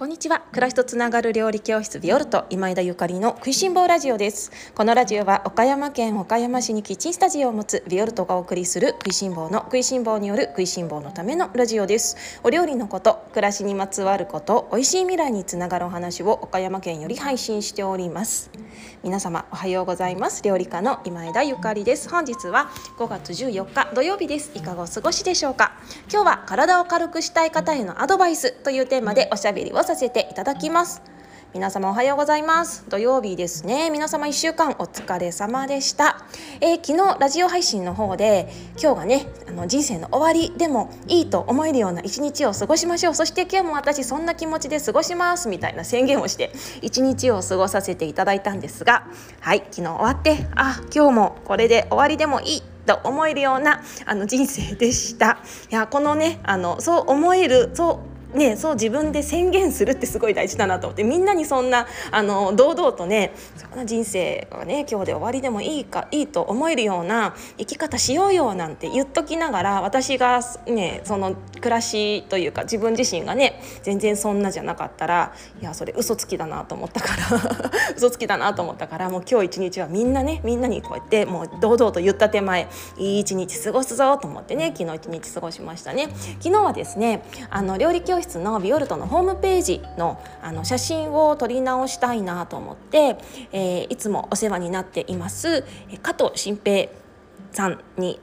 こんにちは。暮らしとつながる料理教室ビオルト今井田ゆかりの食いしん坊ラジオです。このラジオは岡山県岡山市にキッチンスタジオを持つビオルトがお送りする食いしん坊の食いしん坊による食いしん坊のためのラジオです。お料理のこと、暮らしにまつわること、美味しい未来につながるお話を岡山県より配信しております。皆様おはようございます。料理家の今井田ゆかりです。本日は5月14日土曜日です。いかがお過ごしでしょうか。今日は体を軽くしたい方へのアドバイスというテーマでおしゃべりをさせていただきます。皆様おはようございます。土曜日ですね。皆様1週間お疲れ様でした。昨日ラジオ配信の方で今日がね人生の終わりでもいいと思えるような一日を過ごしましょう、そして今日も私そんな気持ちで過ごしますみたいな宣言をして一日を過ごさせていただいたんですが、はい、昨日終わって、あ、今日もこれで終わりでもいいと思えるような人生でした。いや、このねそう思える、そう自分で宣言するってすごい大事だなと思って、みんなにそんな堂々とね、そんな人生がね今日で終わりでもいいと思えるような生き方しようよなんて言っときながら、私がねその暮らしというか自分自身がね全然そんなじゃなかったら、いやそれ嘘つきだなと思ったから嘘つきだなと思ったから、もう今日一日はみんなにこうやってもう堂々と言った手前、いい一日過ごすぞと思ってね、昨日一日過ごしましたね。昨日はですね料理教室のビオルトのホームページの、写真を撮り直したいなと思って、いつもお世話になっています加藤新平さんに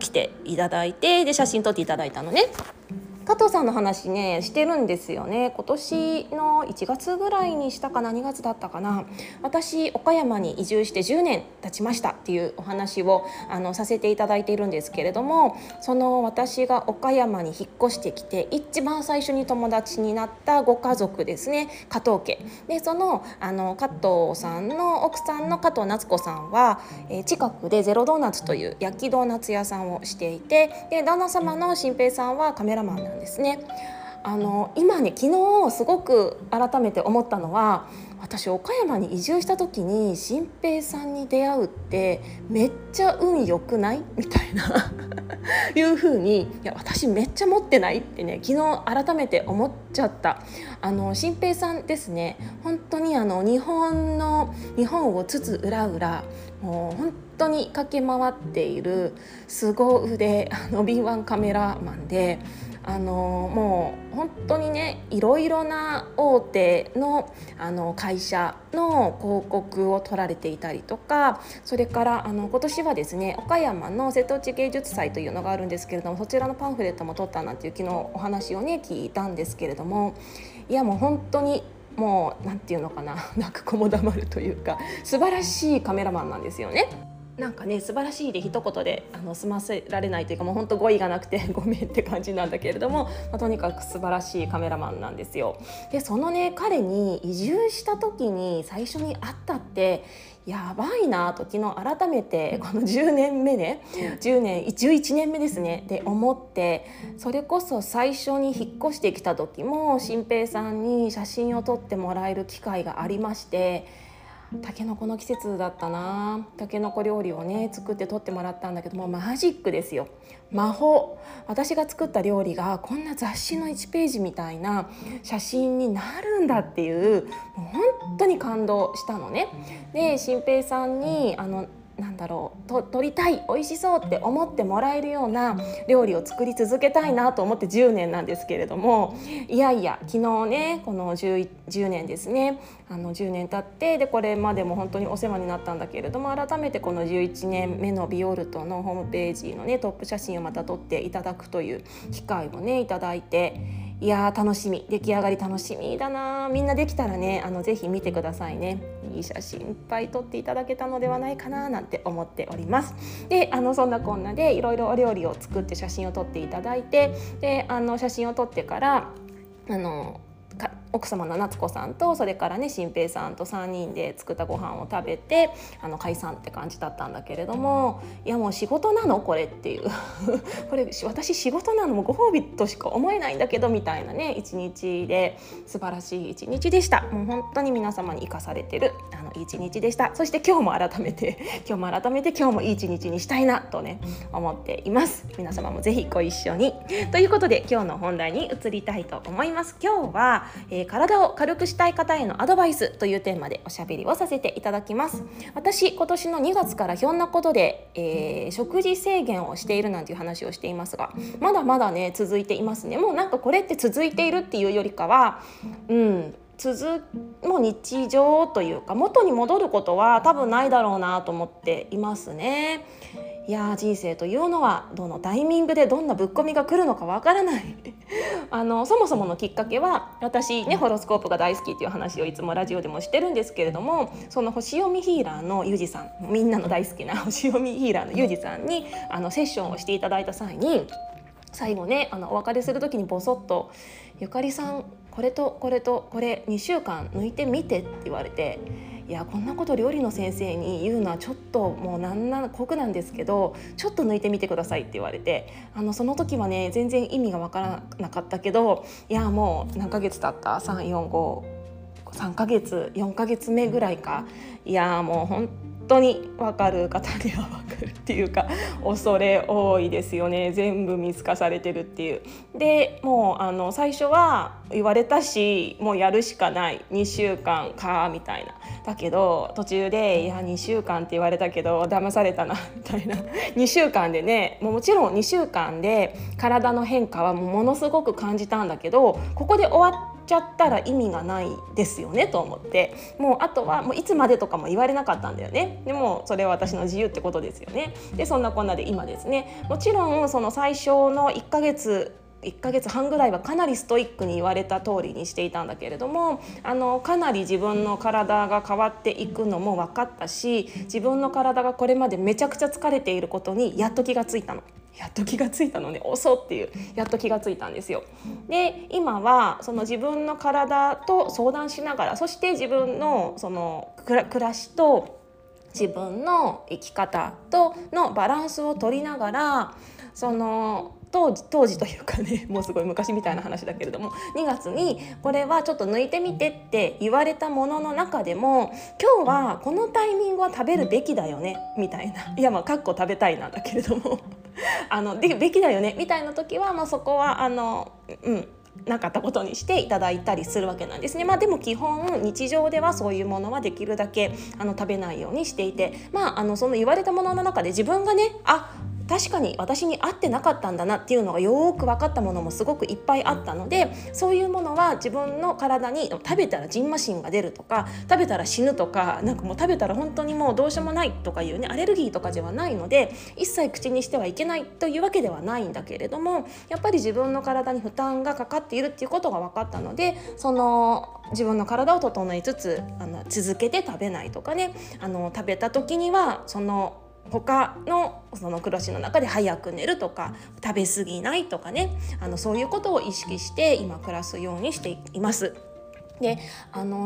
来ていただいて、で写真撮っていただいたのね。加藤さんの話ねしてるんですよね。今年の1月ぐらいにしたかな、2月だったかな、私岡山に移住して10年経ちましたっていうお話をさせていただいているんですけれども、その私が岡山に引っ越してきて一番最初に友達になったご家族ですね、加藤家で、その加藤さんの奥さんの加藤夏子さんは、近くでゼロドーナツという焼きドーナツ屋さんをしていて、で旦那様の新平さんはカメラマンなんですね。今ね昨日すごく改めて思ったのは、私岡山に移住した時に新平さんに出会うってめっちゃ運良くないみたいないう風に、いや私めっちゃ持ってないってね昨日改めて思っちゃった。新平さんですね、本当に日本をつつ裏裏もう本当に駆け回っている凄腕敏腕カメラマンで、もう本当にねいろいろな大手の、会社の広告を取られていたりとか、それから今年はですね岡山の瀬戸内芸術祭というのがあるんですけれども、そちらのパンフレットも取ったなんていう昨日お話をね聞いたんですけれども、いやもう本当にもうなんていうのかな、泣く子も黙るというか素晴らしいカメラマンなんですよね。なんかね素晴らしいで一言で済ませられないというか、もう本当語彙がなくてごめんって感じなんだけれども、とにかく素晴らしいカメラマンなんですよ。でそのね彼に移住した時に最初に会ったってやばいなと昨日改めてこの11年目ですねで思って、それこそ最初に引っ越してきた時も新平さんに写真を撮ってもらえる機会がありまして、タケノコの季節だったな、タケノコ料理をね作って撮ってもらったんだけど、もうマジックですよ、魔法。私が作った料理がこんな雑誌の1ページみたいな写真になるんだっていう、もう本当に感動したのね。で新平さんに撮りたい、美味しそうって思ってもらえるような料理を作り続けたいなと思って10年なんですけれども、いやいや昨日ねこの 10年ですね、10年経ってでこれまでも本当にお世話になったんだけれども、改めてこの11年目のビオルトのホームページのねトップ写真をまた撮っていただくという機会をねいただいて、いや楽しみ、出来上がり楽しみだな。みんなできたらねぜひ見てくださいね。いい写真いっぱい撮っていただけたのではないかななんて思っております。でそんなこんなでいろいろお料理を作って写真を撮っていただいて、で写真を撮ってから奥様の夏子さんとそれからね新平さんと3人で作ったご飯を食べて解散って感じだったんだけれども、いやもう仕事なのこれっていうこれ私仕事なのもご褒美としか思えないんだけどみたいなね一日で、素晴らしい一日でした。もう本当に皆様に生かされてる一日でした。そして今日も改めて今日もいい一日にしたいなとね思っています。皆様もぜひご一緒にということで、今日の本題に移りたいと思います。今日は体を軽くしたい方へのアドバイスというテーマでおしゃべりをさせていただきます。私、今年の2月からひょんなことで、食事制限をしているなんていう話をしていますが、まだまだね続いていますね。もうなんかこれって続いているっていうよりかは、もう日常というか元に戻ることは多分ないだろうなと思っていますね。いや、人生というのはどのタイミングでどんなぶっ込みが来るのかわからないそもそものきっかけは私ね、ホロスコープが大好きっていう話をいつもラジオでもしてるんですけれども、その星読みヒーラーのゆうじさん、みんなの大好きな星読みヒーラーのゆうじさんにセッションをしていただいた際に、最後ねお別れする時にボソッと「ゆかりさん、これとこれとこれ2週間抜いてみて」って言われて、いや、こんなこと料理の先生に言うのはちょっともう酷なんですけど、ちょっと抜いてみてくださいって言われて、その時はね全然意味が分からなかったけど、いや、もう何ヶ月経った 3ヶ月4ヶ月目ぐらいか、いやもう本当に分かる方には分かるっていうか、恐れ多いですよね。全部見透かされてるっていう。でもう最初は言われたし、もうやるしかない、2週間かみたいな。だけど途中で、いや2週間って言われたけど騙されたなみたいな2週間でね、もちろん2週間で体の変化はものすごく感じたんだけど、ここで終わってちゃったら意味がないですよねと思って、もうあとはもういつまでとかも言われなかったんだよね。でもそれは私の自由ってことですよね。でそんなこんなで今ですね、もちろんその最初の1ヶ月半ぐらいはかなりストイックに言われた通りにしていたんだけれども、かなり自分の体が変わっていくのも分かったし、自分の体がこれまでめちゃくちゃ疲れていることにやっと気がついたのね。遅っていう、やっと気がついたんですよ。で今はその自分の体と相談しながら、そして自分のその暮らしと自分の生き方とのバランスを取りながら、その当時というかね、もうすごい昔みたいな話だけれども、2月にこれはちょっと抜いてみてって言われたものの中でも、今日はこのタイミングは食べるべきだよねみたいな、いやまあかっこ食べたいなんだけれどもべきだよねみたいな時は、まあ、そこはなかったことにしていただいたりするわけなんですね。まあ、でも基本日常ではそういうものはできるだけ食べないようにしていて、まあ、その言われたものの中で自分がね、確かに私に合ってなかったんだなっていうのがよく分かったものもすごくいっぱいあったので、そういうものは自分の体に、食べたらじんましんが出るとか、食べたら死ぬとか、なんかもう食べたら本当にもうどうしようもないとかいうね、アレルギーとかではないので、一切口にしてはいけないというわけではないんだけれども、やっぱり自分の体に負担がかかっているっていうことが分かったので、その自分の体を整えつつ続けて食べないとかね、食べた時には他の暮らしの中で早く寝るとか、食べ過ぎないとかね、そういうことを意識して今暮らすようにしています。で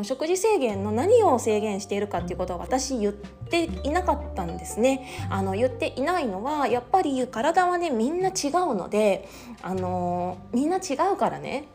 食事制限の何を制限しているかっていうことは私言っていなかったんですね。言っていないのはやっぱり体はね、みんな違うので、みんな違うからね、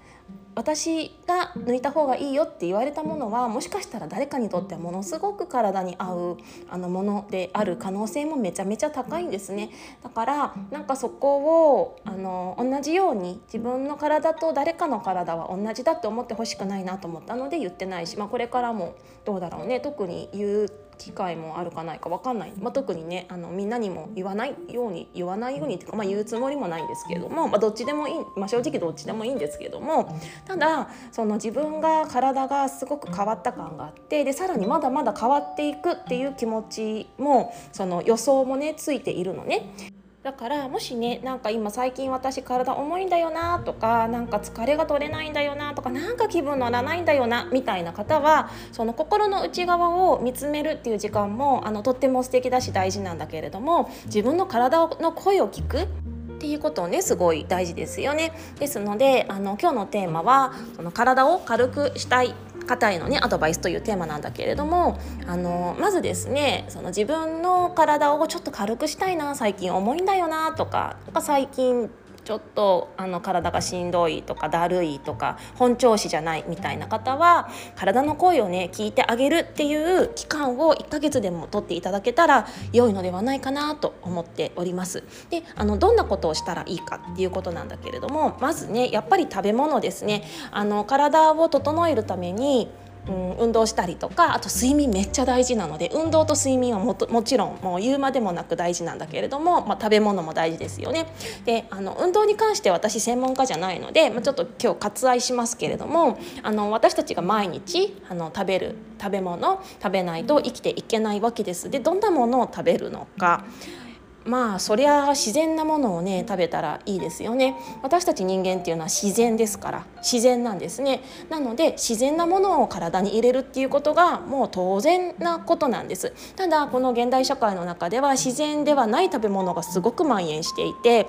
私が抜いた方がいいよって言われたものは、もしかしたら誰かにとってはものすごく体に合うものである可能性もめちゃめちゃ高いんですね。だからなんかそこを同じように自分の体と誰かの体は同じだって思ってほしくないなと思ったので言ってないし、まあ、これからもどうだろうね、特に言う機会もあるかないか分かんない、まあ、特にねみんなにも言わないようにというか、まあ、言うつもりもないんですけれども、まあ、どっちでもいい、まあ、正直どっちでもいいんですけれども、ただその自分が体がすごく変わった感があって、でさらにまだまだ変わっていくっていう気持ちも、その予想もねついているのね。だからもしね、なんか今最近私体重いんだよなとか、なんか疲れが取れないんだよなとか、なんか気分乗らないんだよなみたいな方は、その心の内側を見つめるっていう時間もとっても素敵だし大事なんだけれども、自分の体の声を聞くっていうことをね、すごい大事ですよね。ですので今日のテーマはその体を軽くしたい方へのねアドバイスというテーマなんだけれども、まずですね、その自分の体をちょっと軽くしたいな、最近重いんだよなとか、最近ちょっと体がしんどいとかだるいとか本調子じゃないみたいな方は体の声をね聞いてあげるっていう期間を1ヶ月でも取っていただけたら良いのではないかなと思っております。でどんなことをしたらいいかっていうことなんだけれども、まずねやっぱり食べ物ですね。体を整えるために運動したりとか、あと睡眠めっちゃ大事なので、運動と睡眠は もちろんもう言うまでもなく大事なんだけれども、食べ物も大事ですよね。で運動に関して私専門家じゃないので、ちょっと今日割愛しますけれども、私たちが毎日食べる食べ物食べないと生きていけないわけです。でどんなものを食べるのか、そりゃ自然なものをね食べたらいいですよね。私たち人間っていうのは自然ですから、自然なんですね。なので自然なものを体に入れるっていうことがもう当然なことなんです。ただこの現代社会の中では自然ではない食べ物がすごく蔓延していて、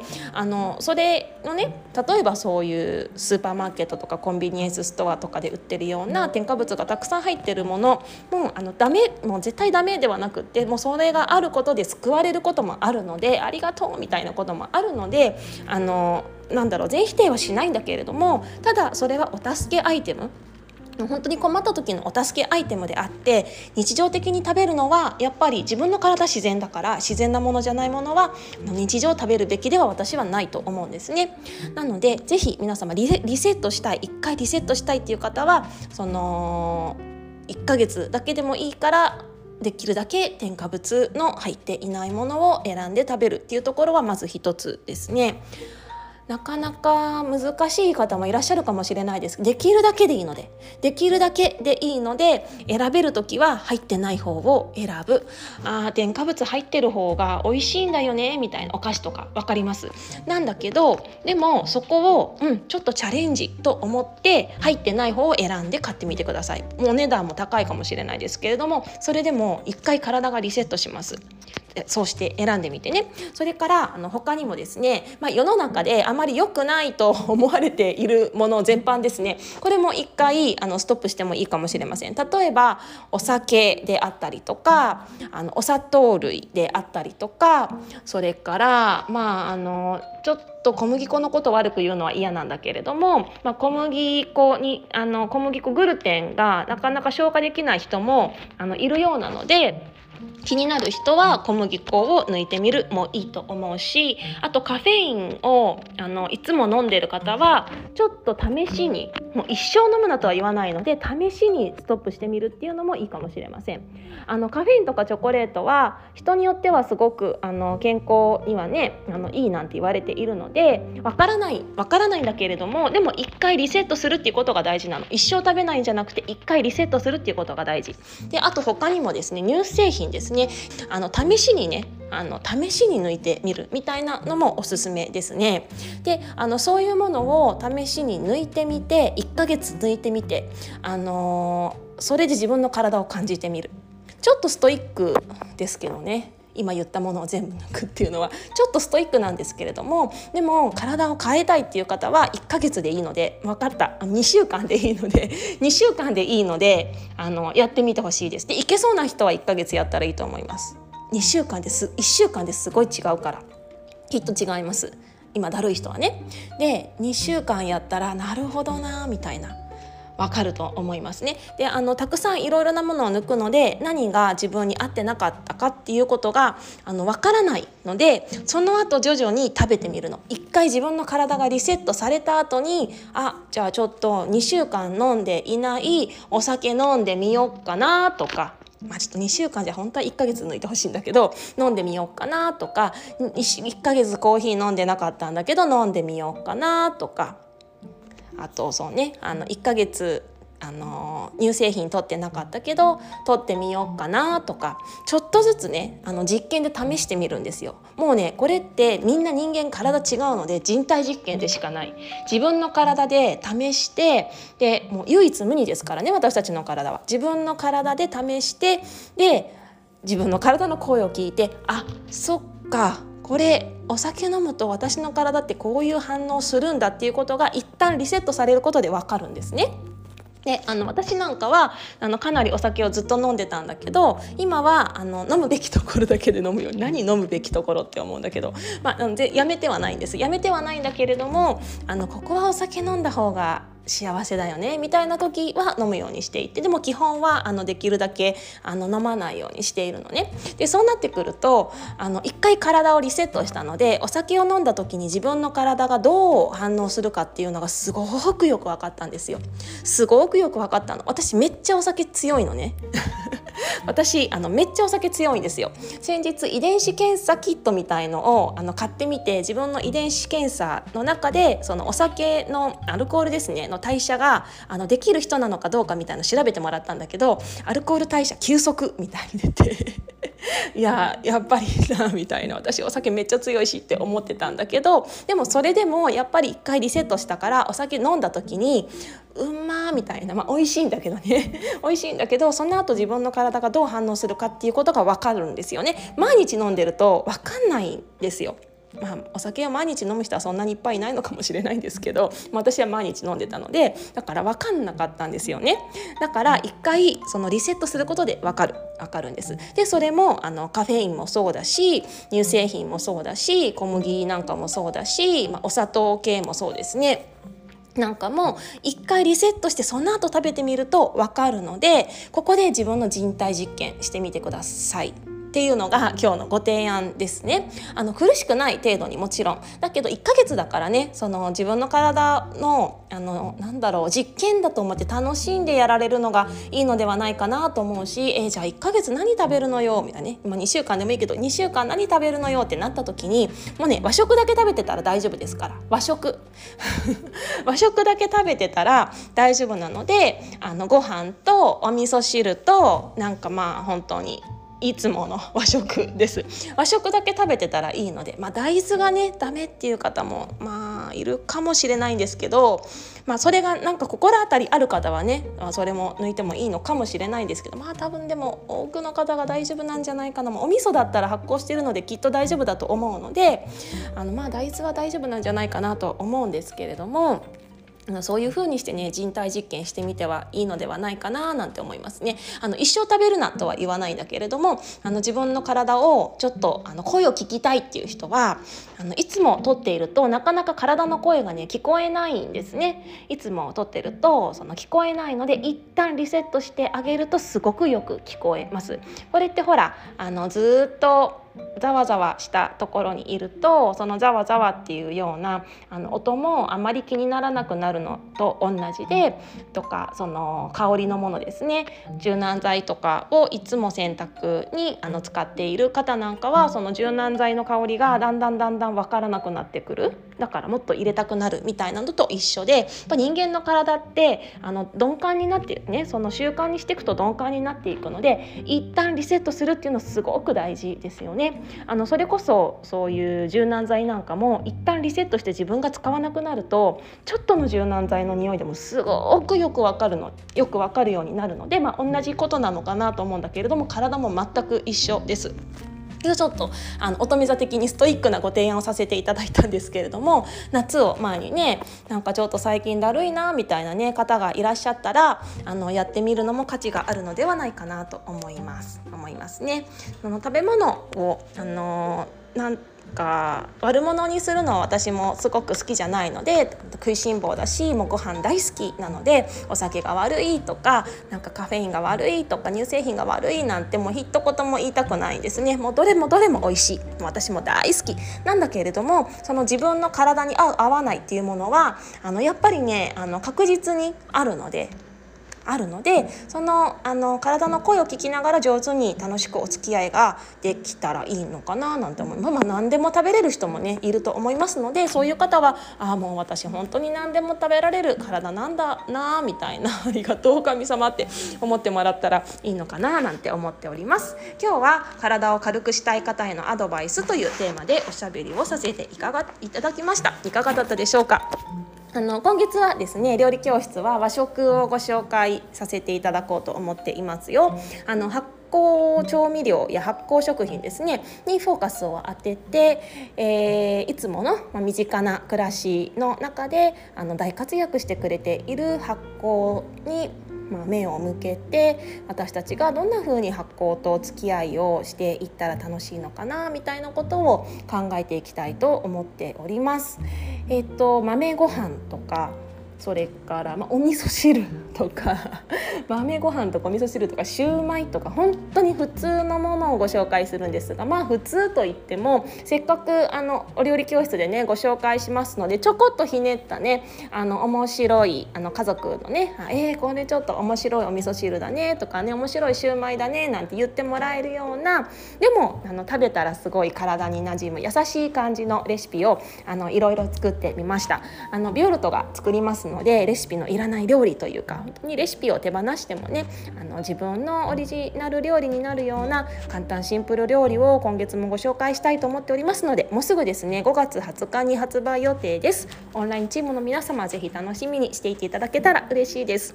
それのね例えばそういうスーパーマーケットとかコンビニエンスストアとかで売ってるような添加物がたくさん入ってるものもダメ、もう絶対ダメではなくって、もうそれがあることで救われることもあるのでありがとうみたいなこともあるので、全否定はしないんだけれども、ただそれはお助けアイテム、本当に困った時のお助けアイテムであって、日常的に食べるのはやっぱり自分の体自然だから、自然なものじゃないものは日常食べるべきでは私はないと思うんですね。なのでぜひ皆様リセットしたい、一回リセットしたいっていう方は1ヶ月だけでもいいからできるだけ添加物の入っていないものを選んで食べるっていうところはまず一つですね。なかなか難しい方もいらっしゃるかもしれないです。できるだけでいいので選べるときは入ってない方を選ぶ。添加物入ってる方が美味しいんだよねみたいなお菓子とか分かります。なんだけどでもそこを、ちょっとチャレンジと思って入ってない方を選んで買ってみてください。お値段も高いかもしれないですけれども、それでも一回体がリセットします。そうして選んでみてね。それから他にもですね、世の中であまり良くないと思われているもの全般ですね、これも一回ストップしてもいいかもしれません。例えばお酒であったりとかお砂糖類であったりとか、それからちょっと小麦粉のことを悪く言うのは嫌なんだけれども、小麦粉グルテンがなかなか消化できない人もいるようなので、気になる人は小麦粉を抜いてみるもいいと思うし、あとカフェインをいつも飲んでる方はちょっと試しに、もう一生飲むなとは言わないので試しにストップしてみるっていうのもいいかもしれません。カフェインとかチョコレートは人によってはすごく健康にはねいいなんて言われているので、わからないんだけれども、でも一回リセットするっていうことが大事なの。一生食べないんじゃなくて一回リセットするっていうことが大事で、あと他にもですね、乳製品ですね、試しに抜いてみるみたいなのもおすすめですね。でそういうものを試しに抜いてみて、1ヶ月抜いてみて、それで自分の体を感じてみる。ちょっとストイックですけどね、今言ったものを全部抜くっていうのはちょっとストイックなんですけれども、でも体を変えたいっていう方は1ヶ月でいいので、分かった、2週間でいいのでやってみてほしいです。でいけそうな人は1ヶ月やったらいいと思います。1週間ですごい違うから、きっと違います。今だるい人はね。で2週間やったらなるほどなみたいな、わかると思いますね。でたくさんいろいろなものを抜くので、何が自分に合ってなかったかっていうことがわからないので、その後徐々に食べてみるの。一回自分の体がリセットされた後に、じゃあちょっと2週間飲んでいないお酒飲んでみようかなとか、ちょっと2週間じゃ本当は1ヶ月抜いてほしいんだけど飲んでみようかなとか、1ヶ月コーヒー飲んでなかったんだけど飲んでみようかなとか、あと1ヶ月乳製品取ってなかったけど取ってみようかなとか、ちょっとずつね実験で試してみるんですよ。もうねこれってみんな人間体違うので人体実験でしかない。自分の体で試して、でもう唯一無二ですからね、私たちの体は自分の体で試して、で自分の体の声を聞いて、そっかこれお酒飲むと私の体ってこういう反応するんだっていうことが一旦リセットされることでわかるんですね。で私なんかはかなりお酒をずっと飲んでたんだけど、今は飲むべきところだけで飲むように、何飲むべきところって思うんだけど、やめてはないんです。やめてはないんだけれども、ここはお酒飲んだ方が幸せだよねみたいな時は飲むようにしていて、でも基本はできるだけ飲まないようにしているのね。でそうなってくると一回体をリセットしたので、お酒を飲んだ時に自分の体がどう反応するかっていうのがすごくよく分かったんですよ。すごくよく分かったの。私めっちゃお酒強いのね私めっちゃお酒強いんですよ。先日遺伝子検査キットみたいのを買ってみて、自分の遺伝子検査の中でそのお酒のアルコールですねの代謝ができる人なのかどうかみたいなの調べてもらったんだけど、アルコール代謝急速みたいに出ていややっぱりなみたいな、私お酒めっちゃ強いしって思ってたんだけど、でもそれでもやっぱり一回リセットしたから、お酒飲んだ時にみたいな、美味しいんだけどね美味しいんだけど、その後自分の体がどう反応するかっていうことが分かるんですよね。毎日飲んでると分かんないんですよ。お酒を毎日飲む人はそんなにいっぱいいないのかもしれないんですけど、私は毎日飲んでたので、だから分かんなかったんですよね。だから一回そのリセットすることで分かるんです。でそれもカフェインもそうだし、乳製品もそうだし、小麦なんかもそうだし、お砂糖系もそうですね。なんかも一回リセットしてその後食べてみると分かるので、ここで自分の人体実験してみてくださいっていうのが今日のご提案ですね。苦しくない程度に、もちろんだけど1ヶ月だからね、その自分の体の実験だと思って楽しんでやられるのがいいのではないかなと思うし、じゃあ1ヶ月何食べるのよみたいなね、今2週間でもいいけど2週間何食べるのよってなった時に、もうね和食だけ食べてたら大丈夫ですから、和食だけ食べてたら大丈夫なので、ご飯とお味噌汁と本当にいつもの和食です。和食だけ食べてたらいいので、大豆がねダメっていう方もいるかもしれないんですけど、それが心当たりある方はね、それも抜いてもいいのかもしれないんですけど、多分でも多くの方が大丈夫なんじゃないかな。お味噌だったら発酵しているのできっと大丈夫だと思うので、大豆は大丈夫なんじゃないかなと思うんですけれども、そういう風にしてね人体実験してみてはいいのではないかななんて思いますね。一生食べるなとは言わないんだけれども、自分の体をちょっと声を聞きたいっていう人は、いつも撮っているとなかなか体の声がね聞こえないんですね。いつも撮ってると聞こえないので、一旦リセットしてあげるとすごくよく聞こえます。これってほらずっとざわざわしたところにいると、そのざわざわっていうような音もあまり気にならなくなるのと同じで、とか香りのものですね、柔軟剤とかをいつも洗濯に使っている方なんかは、その柔軟剤の香りがだんだん分からなくなってくる、だからもっと入れたくなるみたいなのと一緒で、人間の体って鈍感になってね、その習慣にしていくと鈍感になっていくので、一旦リセットするっていうのはすごく大事ですよね。それこそそういう柔軟剤なんかも一旦リセットして自分が使わなくなると、ちょっとの柔軟剤の匂いでもすごくよく分かるようになるので、同じことなのかなと思うんだけれども、体も全く一緒です。ちょっと乙女座的にストイックなご提案をさせていただいたんですけれども、夏を前にねちょっと最近だるいなみたいな、ね、方がいらっしゃったらやってみるのも価値があるのではないかなと思いますね。食べ物を悪者にするのは私もすごく好きじゃないので、食いしん坊だし、もうご飯大好きなので、お酒が悪いとかカフェインが悪いとか乳製品が悪いなんてもう一言も言いたくないんですね。もうどれも美味しい、私も大好きなんだけれども、その自分の体に合わないっていうものはやっぱりね確実にあるので、その体の声を聞きながら上手に楽しくお付き合いができたらいいのかななんて思います。何でも食べれる人もねいると思いますので、そういう方はもう私本当に何でも食べられる体なんだなみたいなありがとう神様って思ってもらったらいいのかななんて思っております。今日は体を軽くしたい方へのアドバイスというテーマでおしゃべりをさせていただきました。いかがだったでしょうか。今月はですね、料理教室は和食をご紹介させていただこうと思っていますよ。発酵調味料や発酵食品ですねにフォーカスを当てて、いつもの身近な暮らしの中で大活躍してくれている発酵に目を向けて、私たちがどんな風に発酵と付き合いをしていったら楽しいのかなみたいなことを考えていきたいと思っております。豆ご飯とか、それから、お味噌汁とか豆ご飯とかお味噌汁とかシューマイとか、本当に普通のものをご紹介するんですが、普通といってもせっかくお料理教室でねご紹介しますので、ちょこっとひねったね面白い家族のねこれちょっと面白いお味噌汁だねとかね、面白いシューマイだねなんて言ってもらえるような、でも食べたらすごい体になじむ優しい感じのレシピをいろいろ作ってみました。ビオルトが作りますので、レシピのいらない料理というか、本当にレシピを手放してもね自分のオリジナル料理になるような簡単シンプル料理を今月もご紹介したいと思っておりますので、もうすぐですね5月20日に発売予定です。オンラインチームの皆様、ぜひ楽しみにしていていただけたら嬉しいです。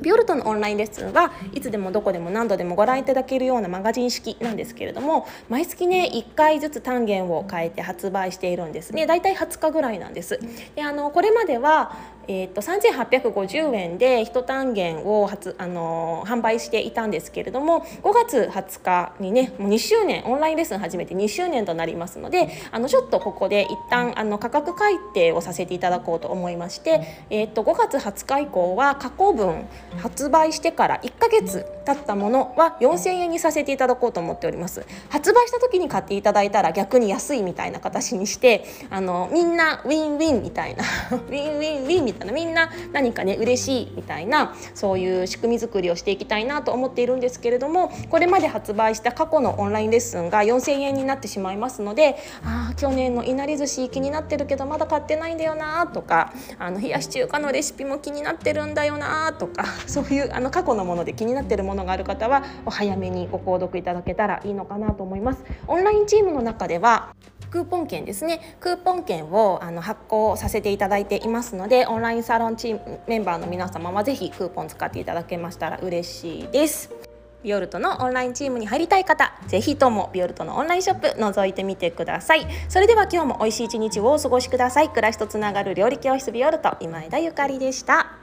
ビオルトのオンラインレッスンはいつでもどこでも何度でもご覧いただけるようなマガジン式なんですけれども、毎月ね1回ずつ単元を変えて発売しているんですね。だいたい20日ぐらいなんです。でこれまでは、3,850 円で1単元を販売していたんですけれども、5月20日にねもう2周年オンラインレッスン始めて2周年となりますので、ちょっとここで一旦価格改定をさせていただこうと思いまして、5月20日以降は加工分発売してから1ヶ月経ったものは 4,000 円にさせていただこうと思っております。発売した時に買っていただいたら逆に安いみたいな形にして、みんなウィンウィンみたいなウィンウィンウィンみたいな、みんな何かね嬉しいみたいな、そういう仕組み作りをしていきたいなと思っているんですけれども、これまで発売した過去のオンラインレッスンが 4,000 円になってしまいますので、去年のいなり寿司気になってるけどまだ買ってないんだよなとか、冷やし中華のレシピも気になってるんだよなとか、そういう過去のもので気になっているものがある方はお早めにご購読いただけたらいいのかなと思います。オンラインチームの中ではクーポン券ですね、クーポン券を発行させていただいていますので、オンラインサロンチームメンバーの皆様はぜひクーポン使っていただけましたら嬉しいです。ビオルトのオンラインチームに入りたい方、ぜひともビオルトのオンラインショップ覗いてみてください。それでは今日も美味しい一日をお過ごしください。暮らしとつながる料理教室ビオルト、今枝ゆかりでした。